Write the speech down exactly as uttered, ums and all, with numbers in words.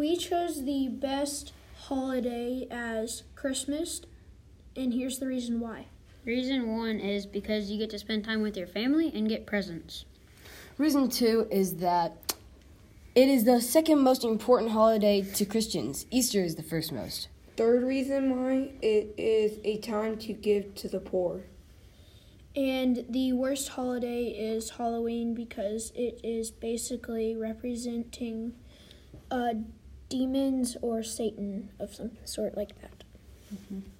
we chose the best holiday as Christmas, and here's the reason why. Reason one is because you get to spend time with your family and get presents. Reason two is that it is the second most important holiday to Christians. Easter is the first most. Third reason why, it is a time to give to the poor. And the worst holiday is Halloween because it is basically representing uh, demons or Satan of some sort like that. Mm-hmm.